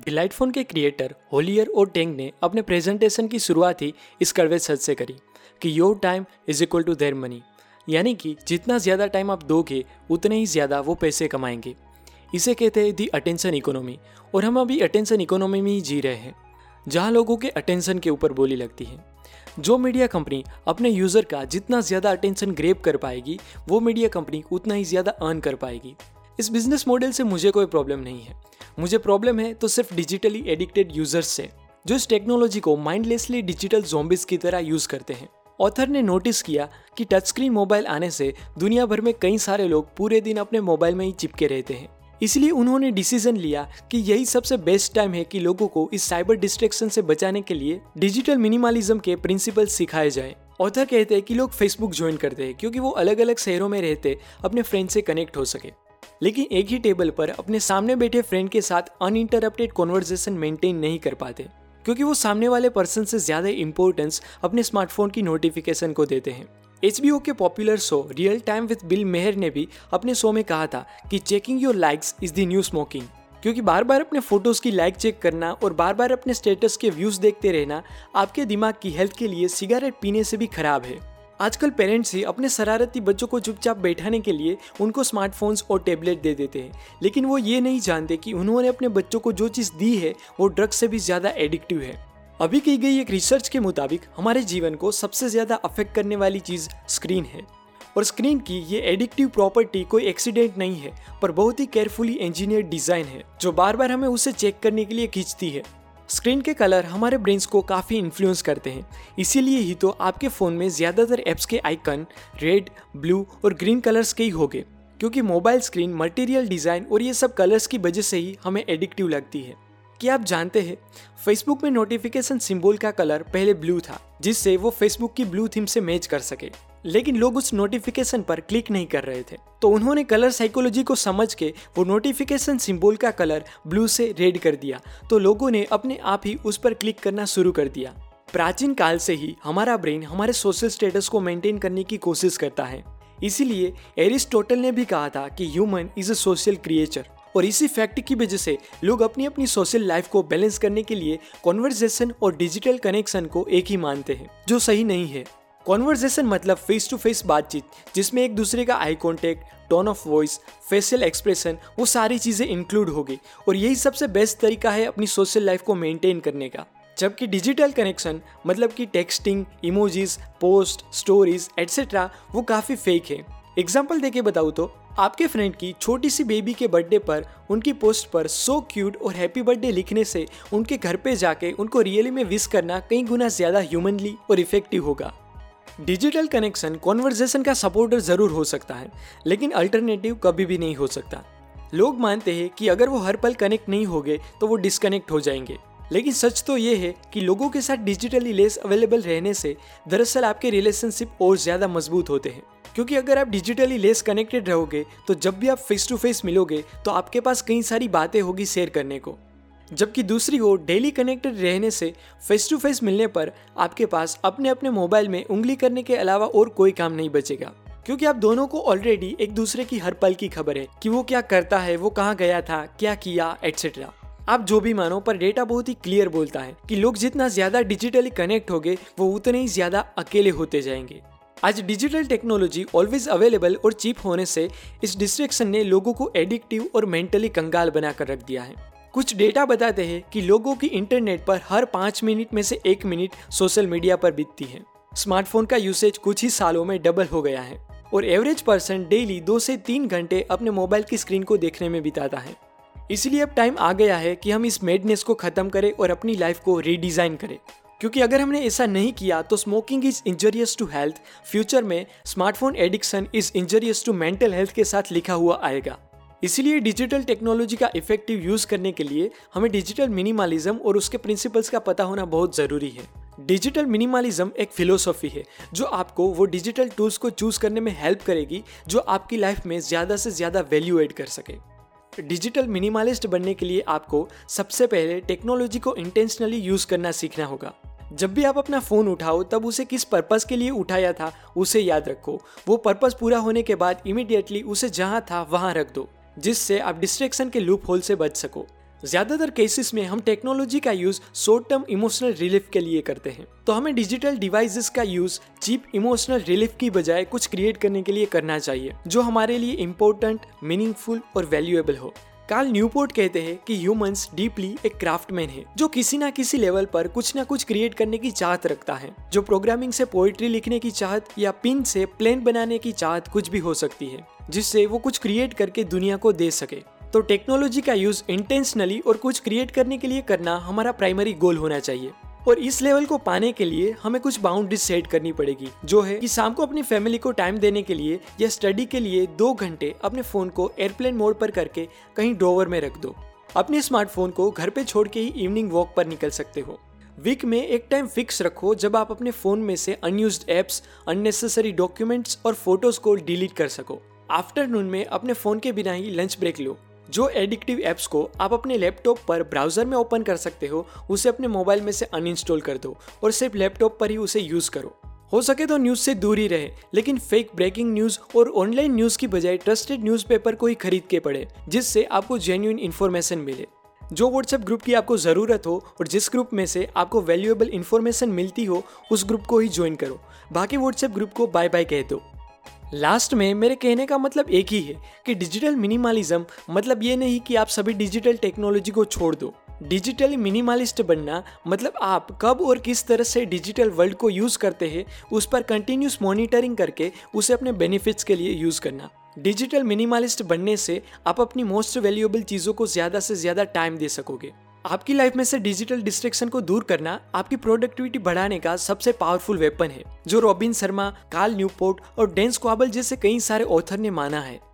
BuildPhone के creator holier और tang ने अपने प्रेजेंटेशन की शुरुआत ही इस कड़वे सच से करी कि your time is equal to their money, यानी कि जितना ज़्यादा टाइम आप दोगे उतने ही ज़्यादा वो पैसे कमाएंगे। इसे कहते हैं दी अटेंशन इकोनॉमी, और हम अभी अटेंशन इकोनॉमी में ही जी रहे हैं जहाँ लोगों के अटेंशन के ऊपर बोली लगती है। जो मीडिया कंपनी अपने यूज़र का जितना ज़्यादा अटेंशन ग्रैब कर पाएगी वो मीडिया कंपनी उतना ही ज़्यादा अर्न कर पाएगी। इस बिजनेस मॉडल से मुझे कोई प्रॉब्लम नहीं है, मुझे प्रॉब्लम है तो सिर्फ डिजिटली एडिक्टेड यूजर्स से, जो इस टेक्नोलॉजी को माइंडलेसली डिजिटल ज़ॉम्बीज़ की तरह यूज़ करते हैं। ऑथर ने नोटिस किया कि टच स्क्रीन मोबाइल आने से दुनिया भर में कई सारे लोग पूरे दिन अपने मोबाइल में ही चिपके रहते हैं, इसलिए उन्होंने डिसीजन लिया कि यही सबसे बेस्ट टाइम है कि लोगों को इस साइबर डिस्ट्रैक्शन से बचाने के लिए डिजिटल मिनिमलिज्म के प्रिंसिपल सिखाए जाए। ऑथर कहते हैं कि लोग फेसबुक ज्वाइन करते हैं क्योंकि वो अलग अलग शहरों में रहते अपने फ्रेंड से कनेक्ट हो सके, लेकिन एक ही टेबल पर अपने सामने बैठे फ्रेंड के साथ अनइंटरप्टेड कॉन्वर्जेशन मेंटेन नहीं कर पाते क्योंकि वो सामने वाले पर्सन से ज़्यादा इम्पोर्टेंस अपने स्मार्टफोन की नोटिफिकेशन को देते हैं। HBO के popular show Real Time with Bill Maher ने भी अपने शो में कहा था कि checking your likes is the new smoking, क्योंकि बार बार अपने फोटोज़ की लाइक चेक करना और बार बार अपने स्टेटस के व्यूज़ देखते रहना आपके दिमाग की हेल्थ के लिए सिगरेट पीने से भी खराब है। आजकल पेरेंट्स ही अपने शरारती बच्चों को चुपचाप बैठाने के लिए उनको स्मार्टफोन्स और टैबलेट दे देते हैं, लेकिन वो ये नहीं जानते कि उन्होंने अपने बच्चों को जो चीज़ दी है वो ड्रग से भी ज़्यादा एडिक्टिव है। अभी की गई एक रिसर्च के मुताबिक हमारे जीवन को सबसे ज़्यादा अफेक्ट करने वाली चीज़ स्क्रीन है, और स्क्रीन की ये एडिक्टिव प्रॉपर्टी कोई एक्सीडेंट नहीं है पर बहुत ही केयरफुली इंजीनियर्ड डिज़ाइन है जो बार बार हमें उसे चेक करने के लिए खींचती है। स्क्रीन के कलर हमारे ब्रेन्स को काफ़ी इन्फ्लुएंस करते हैं, इसीलिए ही तो आपके फ़ोन में ज़्यादातर ऐप्स के आइकन रेड, ब्लू और ग्रीन कलर्स के ही होंगे, क्योंकि मोबाइल स्क्रीन, मटेरियल डिज़ाइन और ये सब कलर्स की वजह से ही हमें एडिक्टिव लगती है। क्या आप जानते हैं फेसबुक में नोटिफिकेशन सिंबल का कलर पहले ब्लू था जिससे वो फेसबुक की ब्लू थीम से मैच कर सके, लेकिन लोग उस नोटिफिकेशन पर क्लिक नहीं कर रहे थे, तो उन्होंने कलर साइकोलॉजी को समझ के वो नोटिफिकेशन सिंबल का कलर ब्लू से रेड कर दिया, तो लोगों ने अपने आप ही उस पर क्लिक करना शुरू कर दिया। प्राचीन काल से ही हमारा ब्रेन हमारे सोशल स्टेटस को मेंटेन करने की कोशिश करता है, इसीलिए एरिस्टोटल ने भी कहा था कि human is a social creature, और इसी फैक्ट की वजह से लोग अपनी अपनी सोशल लाइफ को बैलेंस करने के लिए कॉन्वर्जेशन और डिजिटल कनेक्शन को एक ही मानते हैं, जो सही नहीं है। कॉन्वर्जेशन मतलब फेस टू फेस बातचीत, जिसमें एक दूसरे का eye contact, tone of voice, facial expression, वो सारी चीज़ें इंक्लूड होगी, और यही सबसे बेस्ट तरीका है अपनी सोशल लाइफ को मेंटेन करने का। जबकि डिजिटल कनेक्शन मतलब कि texting, emojis, post, stories etcetera वो काफ़ी फेक है। एग्जाम्पल देके बताऊँ तो आपके फ्रेंड की छोटी सी बेबी के बर्थडे पर उनकी पोस्ट पर सो क्यूट और हैप्पी बर्थडे लिखने से उनके घर पे जाके उनको रियली में विश करना कई गुना ज़्यादा ह्यूमनली और इफेक्टिव होगा। डिजिटल कनेक्शन कॉन्वर्जेशन का सपोर्टर ज़रूर हो सकता है, लेकिन अल्टरनेटिव कभी भी नहीं हो सकता। लोग मानते हैं कि अगर वो हर पल कनेक्ट नहीं होंगे तो वो डिसकनेक्ट हो जाएंगे, लेकिन सच तो ये है कि लोगों के साथ डिजिटली लेस अवेलेबल रहने से दरअसल आपके रिलेशनशिप और ज़्यादा मजबूत होते हैं, क्योंकि अगर आप डिजिटली लेस कनेक्टेड रहोगे तो जब भी आप फेस टू फेस मिलोगे तो आपके पास कई सारी बातें होगी शेयर करने को। जबकि दूसरी ओर डेली कनेक्टेड रहने से फेस टू फेस मिलने पर आपके पास अपने अपने मोबाइल में उंगली करने के अलावा और कोई काम नहीं बचेगा, क्योंकि आप दोनों को ऑलरेडी एक दूसरे की हर पल की खबर है कि वो क्या करता है, वो कहाँ गया था, क्या किया एट्सेट्रा। आप जो भी मानो पर डेटा बहुत ही क्लियर बोलता है कि लोग जितना ज़्यादा डिजिटली कनेक्ट होंगे वो उतने ही ज़्यादा अकेले होते जाएंगे। आज डिजिटल टेक्नोलॉजी ऑलवेज अवेलेबल और चीप होने से इस डिस्ट्रैक्शन ने लोगों को एडिक्टिव और मेंटली कंगाल बनाकर रख दिया है। कुछ डेटा बताते हैं कि लोगों की इंटरनेट पर हर 5 मिनट में से 1 मिनट सोशल मीडिया पर बीतती है। स्मार्टफोन का यूसेज कुछ ही सालों में डबल हो गया है, और एवरेज पर्सन डेली 2 से 3 घंटे अपने मोबाइल की स्क्रीन को देखने में बिताता है। इसलिए अब टाइम आ गया है कि हम इस मैडनेस को ख़त्म करें और अपनी लाइफ को रीडिज़ाइन करें, क्योंकि अगर हमने ऐसा नहीं किया तो smoking is injurious to health future में smartphone addiction is injurious to mental health के साथ लिखा हुआ आएगा। इसीलिए डिजिटल टेक्नोलॉजी का इफेक्टिव यूज़ करने के लिए हमें डिजिटल मिनिमलिज्म और उसके प्रिंसिपल्स का पता होना बहुत ज़रूरी है। डिजिटल मिनिमलिज्म एक फिलोसॉफी है जो आपको वो डिजिटल टूल्स को चूज़ करने में हेल्प करेगी जो आपकी लाइफ में ज़्यादा से ज़्यादा वैल्यू एड कर सके। डिजिटल मिनिमलिस्ट बनने के लिए आपको सबसे पहले टेक्नोलॉजी को इंटेंशनली यूज़ करना सीखना होगा। जब भी आप अपना फ़ोन उठाओ तब उसे किस पर्पस के लिए उठाया था उसे याद रखो, वो पर्पस पूरा होने के बाद इमीडिएटली उसे जहाँ था वहाँ रख दो, जिससे आप डिस्ट्रैक्शन के लूप होल से बच सको। ज़्यादातर केसेस में हम टेक्नोलॉजी का use short term emotional relief के लिए करते हैं, तो हमें डिजिटल डिवाइसेस का यूज़ चीप इमोशनल रिलीफ की बजाय कुछ क्रिएट करने के लिए करना चाहिए जो हमारे लिए इम्पोर्टेंट, मीनिंगफुल और वैल्यूएबल हो। कार्ल न्यूपोर्ट कहते हैं कि ह्यूमंस डीपली एक क्राफ्टमैन है जो किसी ना किसी लेवल पर कुछ ना कुछ क्रिएट करने की चाहत रखता है। जो प्रोग्रामिंग से पोएट्री लिखने की चाहत या पिन से प्लेन बनाने की चाहत कुछ भी हो सकती है, जिससे वो कुछ क्रिएट करके दुनिया को दे सके। तो टेक्नोलॉजी का यूज़ इंटेंशनली और कुछ क्रिएट करने के लिए करना हमारा प्राइमरी गोल होना चाहिए, और इस लेवल को पाने के लिए हमें कुछ बाउंड्रीज सेट करनी पड़ेगी, जो है कि शाम को अपनी फैमिली को टाइम देने के लिए या स्टडी के लिए 2 घंटे अपने फ़ोन को एयरप्लेन मोड पर करके कहीं ड्रॉवर में रख दो। अपने स्मार्टफोन को घर पे छोड़ के ही इवनिंग वॉक पर निकल सकते हो। वीक में एक टाइम फिक्स रखो जब आप अपने फ़ोन में से अनयूज्ड ऐप्स, अननेसेसरी डॉक्यूमेंट्स और फोटोज़ को डिलीट कर सको। आफ्टरनून में अपने फ़ोन के बिना ही लंच ब्रेक लो। जो एडिक्टिव ऐप्स को आप अपने लैपटॉप पर ब्राउज़र में ओपन कर सकते हो, उसे अपने मोबाइल में से अनइंस्टॉल कर दो और सिर्फ लैपटॉप पर ही उसे यूज़ करो। हो सके तो न्यूज़ से दूर ही रहे, लेकिन फेक ब्रेकिंग न्यूज़ और ऑनलाइन न्यूज़ की बजाय ट्रस्टेड न्यूज़पेपर को ही खरीद के पढ़े जिससे आपको जेन्युइन इन्फॉर्मेशन मिले। जो व्हाट्सएप ग्रुप की आपको ज़रूरत हो और जिस ग्रुप में से आपको वैल्यूएबल इन्फॉर्मेशन मिलती हो, उस ग्रुप को ही ज्वाइन करो। बाकी व्हाट्सएप ग्रुप को बाय बाय कह दो। लास्ट में मेरे कहने का मतलब एक ही है कि डिजिटल मिनिमलिज्म मतलब ये नहीं कि आप सभी डिजिटल टेक्नोलॉजी को छोड़ दो। डिजिटली मिनिमलिस्ट बनना मतलब आप कब और किस तरह से डिजिटल वर्ल्ड को यूज़ करते हैं, उस पर कंटिन्यूस मॉनिटरिंग करके उसे अपने बेनिफिट्स के लिए यूज़ करना। डिजिटल मिनिमलिस्ट बनने से आप अपनी मोस्ट वैल्यूएबल चीज़ों को ज़्यादा से ज़्यादा टाइम दे सकोगे। आपकी लाइफ में से डिजिटल डिस्ट्रैक्शन को दूर करना आपकी प्रोडक्टिविटी बढ़ाने का सबसे पावरफुल वेपन है, जो रॉबिन शर्मा, कार्ल न्यूपोर्ट और डेन स्क्वाबल जैसे कई सारे ऑथर ने माना है।